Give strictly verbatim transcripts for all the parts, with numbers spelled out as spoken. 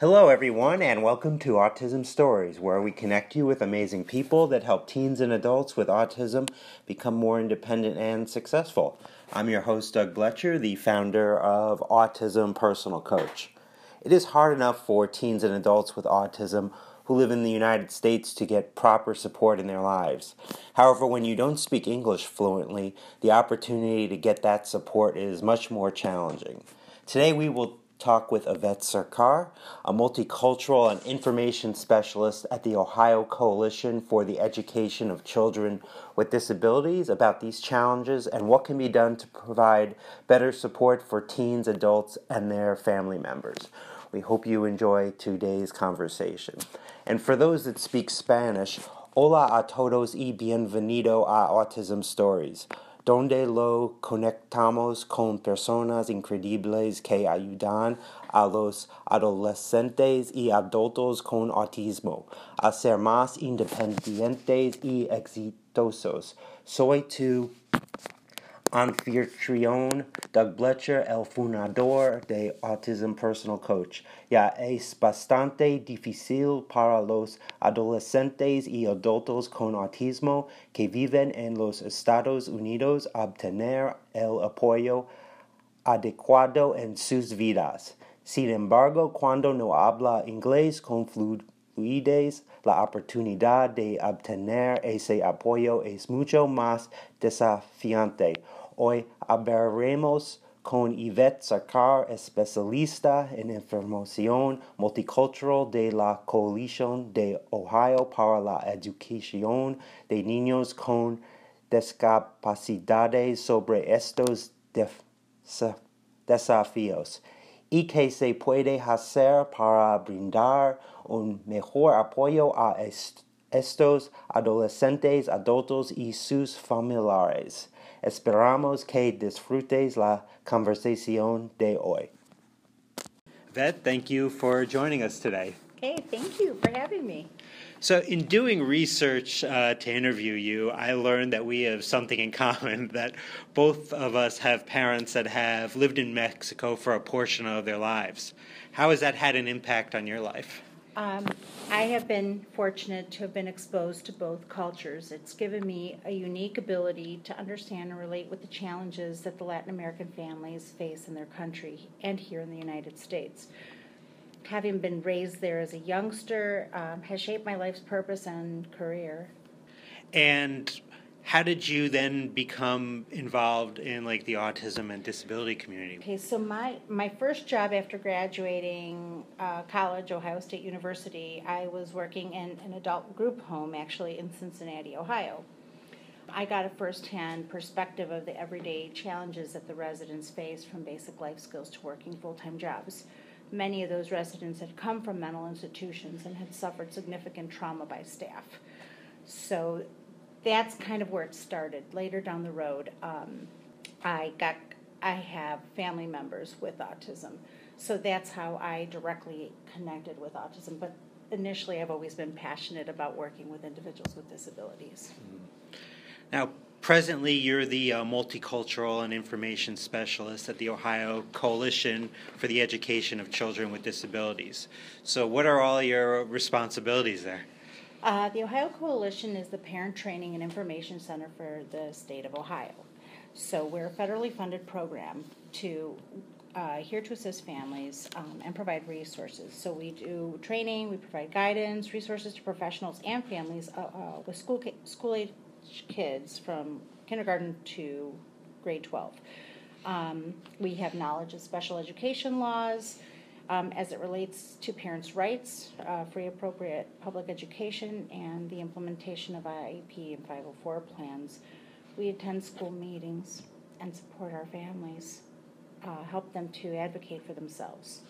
Hello everyone and welcome to Autism Stories, where we connect you with amazing people that help teens and adults with autism become more independent and successful. I'm your host Doug Bletcher, the founder of Autism Personal Coach. It is hard enough for teens and adults with autism who live in the United States to get proper support in their lives. However, when you don't speak English fluently, the opportunity to get that support is much more challenging. Today we will talk with Yvette Sarkar, a multicultural and information specialist at the Ohio Coalition for the Education of Children with Disabilities, about these challenges and what can be done to provide better support for teens, adults, and their family members. We hope you enjoy today's conversation. And for those that speak Spanish, hola a todos y bienvenido a Autism Stories, donde lo conectamos con personas increíbles que ayudan a los adolescentes y adultos con autismo a ser más independientes y exitosos. Soy tu anfitrión, Doug Bletcher, el fundador de Autism Personal Coach. Ya es bastante difícil para los adolescentes y adultos con autismo que viven en los Estados Unidos obtener el apoyo adecuado en sus vidas. Sin embargo, cuando no habla inglés con fluidez, la oportunidad de obtener ese apoyo es mucho más desafiante. Hoy hablaremos con Yvette Sarkar, especialista en información multicultural de la Coalición de Ohio para la Educación de Niños con Discapacidades, sobre estos def- desafíos y qué se puede hacer para brindar un mejor apoyo a est- estos adolescentes, adultos y sus familiares. Esperamos que disfrutes la conversación de hoy. Yvette, thank you for joining us today. Hey, thank you for having me. So in doing research uh, to interview you, I learned that we have something in common, that both of us have parents that have lived in Mexico for a portion of their lives. How has that had an impact on your life? Um, I have been fortunate to have been exposed to both cultures. It's given me a unique ability to understand and relate with the challenges that the Latin American families face in their country and here in the United States. Having been raised there as a youngster um, has shaped my life's purpose and career. And how did you then become involved in like the autism and disability community? Okay, so my, my first job after graduating uh, college, Ohio State University, I was working in an adult group home actually in Cincinnati, Ohio. I got a first-hand perspective of the everyday challenges that the residents face, from basic life skills to working full-time jobs. Many of those residents had come from mental institutions and had suffered significant trauma by staff. So that's kind of where it started. Later down the road, um, I got I have family members with autism, so that's how I directly connected with autism. But initially, I've always been passionate about working with individuals with disabilities. Now, presently, you're the uh, multicultural and information specialist at the Ohio Coalition for the Education of Children with Disabilities. So, what are all your responsibilities there? Uh, the Ohio Coalition is the parent training and information center for the state of Ohio. So we're a federally funded program to uh, here to assist families um, and provide resources. So we do training, we provide guidance, resources to professionals and families uh, uh, with school ki- school age kids from kindergarten to grade twelve. Um, we have knowledge of special education laws, Um, as it relates to parents' rights, uh, free appropriate public education, and the implementation of I E P and five oh four plans. We attend school meetings and support our families, uh, help them to advocate for themselves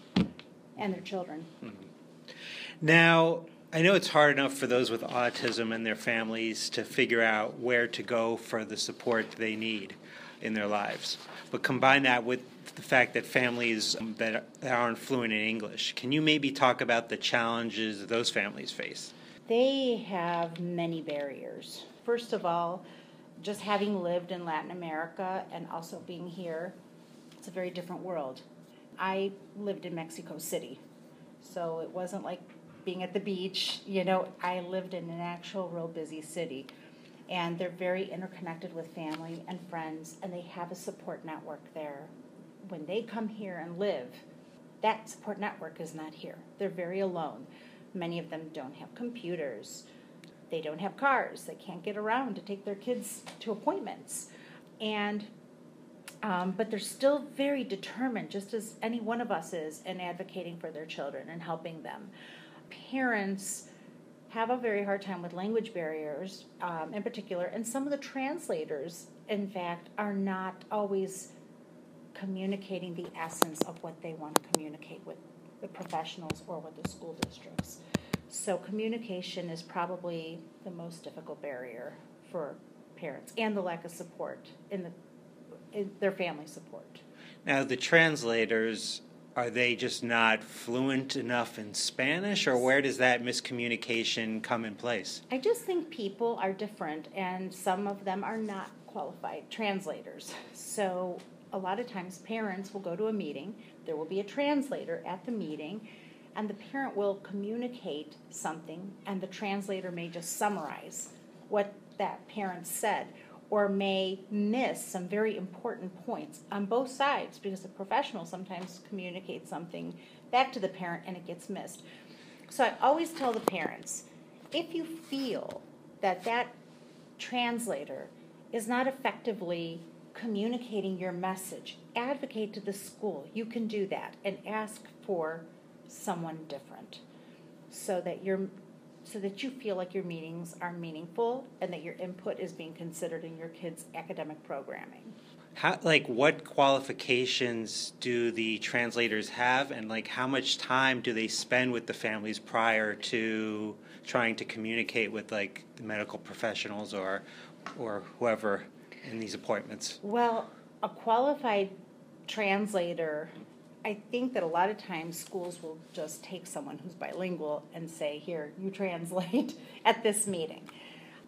and their children. Mm-hmm. Now, I know it's hard enough for those with autism and their families to figure out where to go for the support they need in their lives, but combine that with the fact that families that aren't fluent in English. Can you maybe talk about the challenges those families face? They have many barriers. First of all, just having lived in Latin America and also being here, it's a very different world. I lived in Mexico City, So it wasn't like being at the beach. You know, I lived in an actual real busy city. And they're very interconnected with family and friends, and they have a support network there. When they come here and live, that support network is not here. They're very alone. Many of them don't have computers. They don't have cars. They can't get around to take their kids to appointments. And um, but they're still very determined, just as any one of us is, in advocating for their children and helping them. Parents have a very hard time with language barriers, um, in particular, and some of the translators, in fact, are not always communicating the essence of what they want to communicate with the professionals or with the school districts. So communication is probably the most difficult barrier for parents, and the lack of support in the in their family support. Now, the translators, are they just not fluent enough in Spanish, or where does that miscommunication come in place? I just think people are different, and some of them are not qualified translators. So a lot of times parents will go to a meeting, there will be a translator at the meeting, and the parent will communicate something, and the translator may just summarize what that parent said, or may miss some very important points on both sides, because the professional sometimes communicates something back to the parent and it gets missed. So I always tell the parents, if you feel that that translator is not effectively communicating your message, advocate to the school. You can do that, and ask for someone different, so that you're so that you feel like your meetings are meaningful and that your input is being considered in your kids' academic programming. How, like, what qualifications do the translators have, and like how much time do they spend with the families prior to trying to communicate with like the medical professionals or or whoever in these appointments? Well, a qualified translator, I think that a lot of times schools will just take someone who's bilingual and say, here, you translate at this meeting.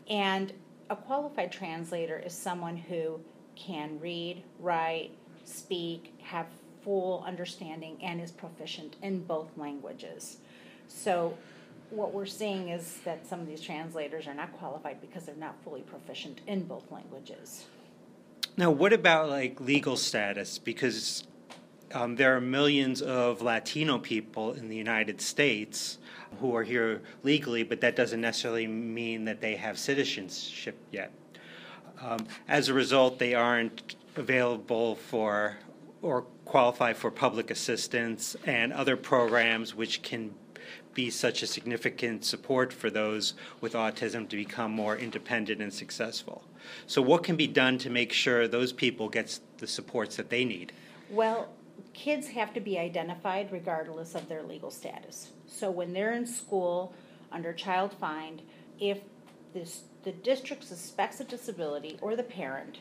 And a qualified translator is someone who can read, write, speak, have full understanding, and is proficient in both languages. So what we're seeing is that some of these translators are not qualified because they're not fully proficient in both languages. Now, what about like legal status? Because Um, there are millions of Latino people in the United States who are here legally, but that doesn't necessarily mean that they have citizenship yet. Um, as a result, they aren't available for or qualify for public assistance and other programs which can be such a significant support for those with autism to become more independent and successful. So what can be done to make sure those people get the supports that they need? Well, kids have to be identified regardless of their legal status. So when they're in school under child find, if this, the district suspects a disability or the parent,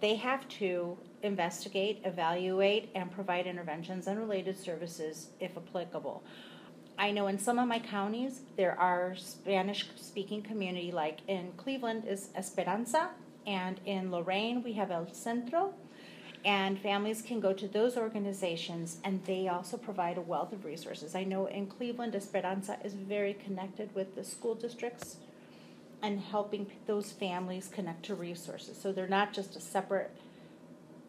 they have to investigate, evaluate, and provide interventions and related services if applicable. I know in some of my counties there are Spanish-speaking community, like in Cleveland is Esperanza, and in Lorain we have El Centro. And families can go to those organizations, and they also provide a wealth of resources. I know in Cleveland, Esperanza is very connected with the school districts and helping those families connect to resources. So they're not just a separate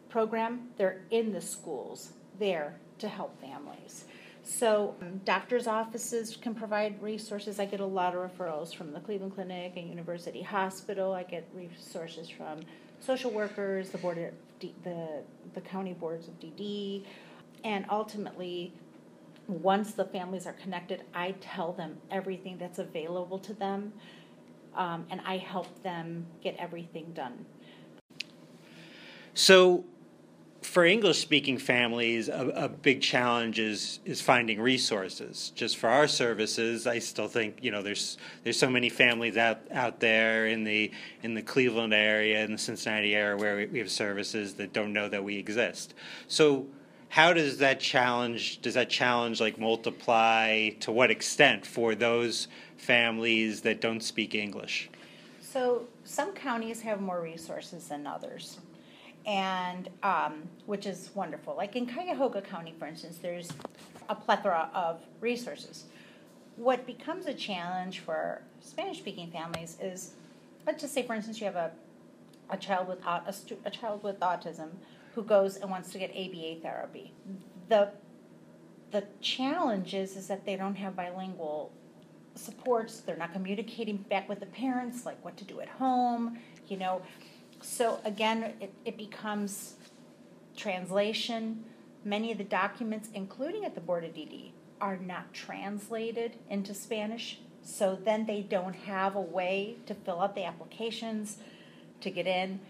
program. They're in the schools there to help families. So um, doctors' offices can provide resources. I get a lot of referrals from the Cleveland Clinic and University Hospital. I get resources from social workers, the board of D, the the county boards of D D, and ultimately, once the families are connected, I tell them everything that's available to them, um, and I help them get everything done. So, for English-speaking families, a, a big challenge is, is finding resources. Just for our services, I still think, you know, there's there's so many families out, out there in the in the Cleveland area, in the Cincinnati area, where we, we have services that don't know that we exist. So how does that challenge, does that challenge like multiply to what extent for those families that don't speak English? So some counties have more resources than others, and um, which is wonderful. Like in Cuyahoga County, for instance, there's a plethora of resources. What becomes a challenge for Spanish-speaking families is, let's just say, for instance, you have a a child with a, stu a child with autism who goes and wants to get A B A therapy. The the challenge is is that they don't have bilingual supports. They're not communicating back with the parents, like what to do at home, you know. So again, it, it becomes translation. Many of the documents, including at the Board of D D, are not translated into Spanish, so then they don't have a way to fill out the applications to get in.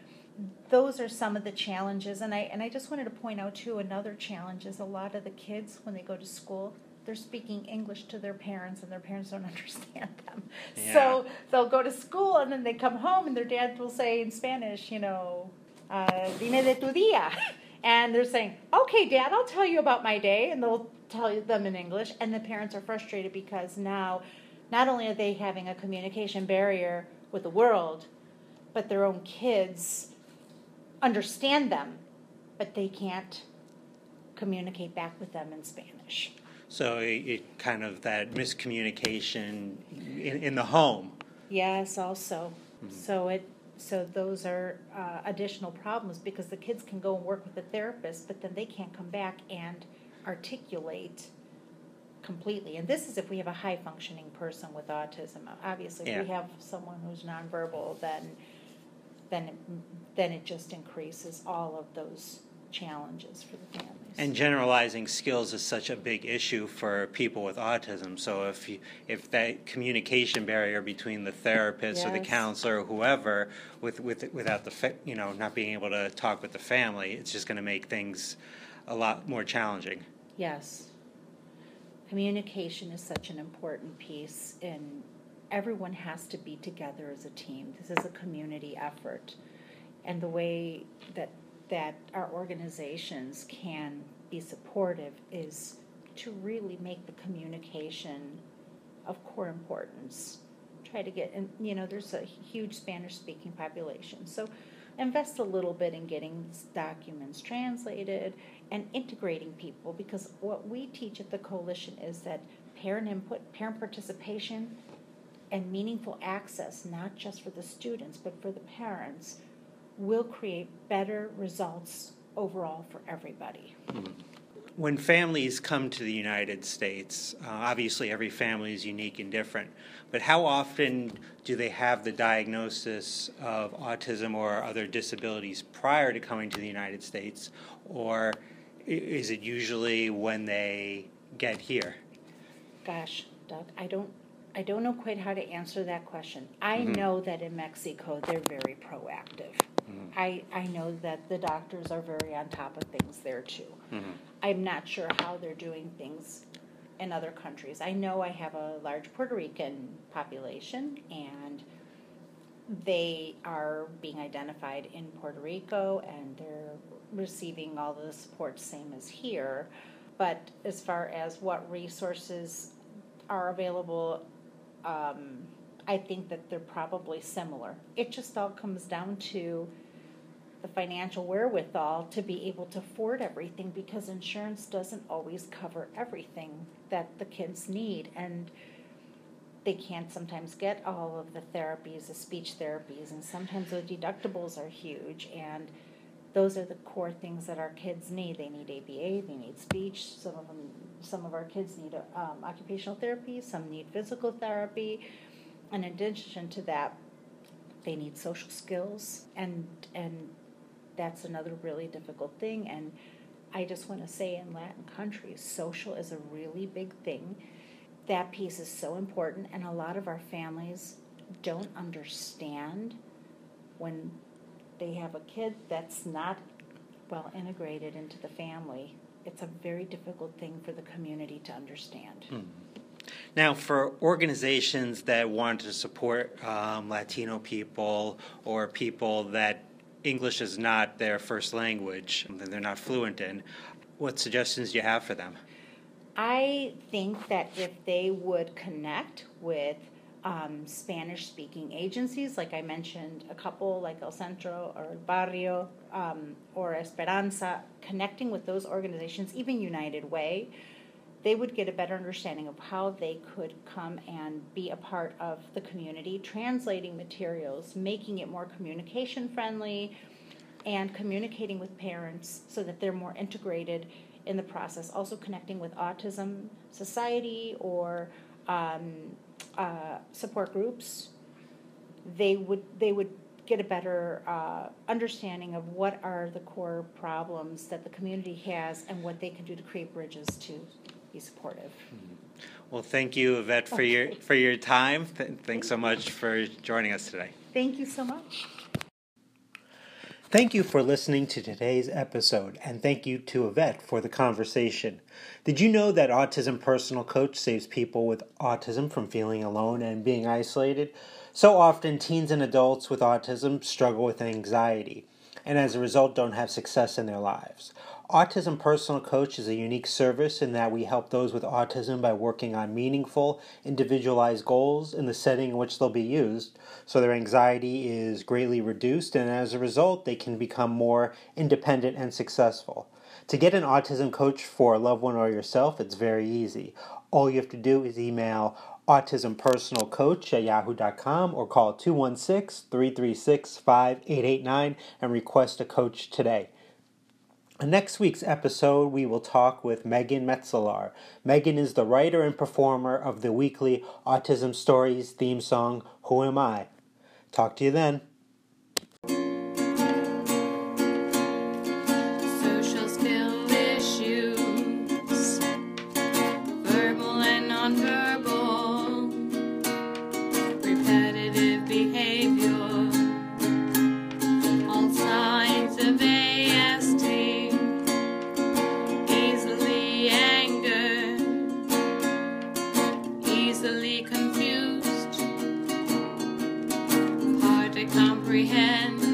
Those are some of the challenges, and I and I just wanted to point out too, another challenge is a lot of the kids, when they go to school, they're speaking English to their parents, and their parents don't understand them. Yeah. So they'll go to school, and then they come home, and their dad will say in Spanish, you know, uh, dime de tu día. And they're saying, okay, Dad, I'll tell you about my day, and they'll tell them in English, and the parents are frustrated because now not only are they having a communication barrier with the world, but their own kids understand them, but they can't communicate back with them in Spanish. So it, it kind of that miscommunication in, in the home. Yes, also. Mm-hmm. So it so those are uh, additional problems, because the kids can go and work with a therapist, but then they can't come back and articulate completely. And this is if we have a high functioning person with autism. Obviously, yeah. If we have someone who's nonverbal, then then it, then it just increases all of those challenges for the families. And generalizing skills is such a big issue for people with autism. So if you, if that communication barrier between the therapist yes. or the counselor or whoever, with with without the fa you know not being able to talk with the family, it's just going to make things a lot more challenging. Yes, communication is such an important piece, and everyone has to be together as a team. This is a community effort, and the way that that our organizations can be supportive is to really make the communication of core importance. Try to get, and you know, there's a huge Spanish-speaking population, so invest a little bit in getting documents translated and integrating people, because what we teach at the Coalition is that parent input, parent participation, and meaningful access, not just for the students, but for the parents, will create better results overall for everybody. When families come to the United States, uh, obviously every family is unique and different, but how often do they have the diagnosis of autism or other disabilities prior to coming to the United States, or is it usually when they get here? Gosh, Doug, I don't I don't know quite how to answer that question. I mm-hmm. know that in Mexico they're very proactive. Mm-hmm. I, I know that the doctors are very on top of things there too. Mm-hmm. I'm not sure how they're doing things in other countries. I know I have a large Puerto Rican population, and they are being identified in Puerto Rico, and they're receiving all the support same as here. But as far as what resources are available, Um, I think that they're probably similar. It just all comes down to the financial wherewithal to be able to afford everything, because insurance doesn't always cover everything that the kids need, and they can't sometimes get all of the therapies, the speech therapies, and sometimes the deductibles are huge, and those are the core things that our kids need. They need A B A, they need speech, some of them Some of our kids need um, occupational therapy, some need physical therapy, and in addition to that, they need social skills, and and that's another really difficult thing. And I just want to say, in Latin countries, social is a really big thing. That piece is so important, and a lot of our families don't understand when they have a kid that's not well integrated into the family. It's a very difficult thing for the community to understand. Mm. Now, for organizations that want to support um, Latino people or people that English is not their first language, that they're not fluent in, what suggestions do you have for them? I think that if they would connect with um, Spanish-speaking agencies, like I mentioned a couple, like El Centro or El Barrio, Um, or Esperanza, connecting with those organizations, even United Way, they would get a better understanding of how they could come and be a part of the community, translating materials, making it more communication friendly, and communicating with parents so that they're more integrated in the process. Also connecting with Autism Society or um, uh, support groups. They would, they would get a better uh, understanding of what are the core problems that the community has and what they can do to create bridges to be supportive. Mm-hmm. Well, thank you, Yvette, for okay. your for your time. Th- thanks so much for joining us today. Thank you so much. Thank you for listening to today's episode, and thank you to Yvette for the conversation. Did you know that Autism Personal Coach saves people with autism from feeling alone and being isolated? So often, teens and adults with autism struggle with anxiety, and as a result, don't have success in their lives. Autism Personal Coach is a unique service in that we help those with autism by working on meaningful, individualized goals in the setting in which they'll be used, so their anxiety is greatly reduced, and as a result, they can become more independent and successful. To get an autism coach for a loved one or yourself, it's very easy. All you have to do is email autism personal coach at yahoo dot com or call two one six, three three six, five eight eight nine and request a coach today. In next week's episode, we will talk with Megan Metzeler. Megan is the writer and performer of the weekly Autism Stories theme song, Who Am I? Talk to you then. Comprehend.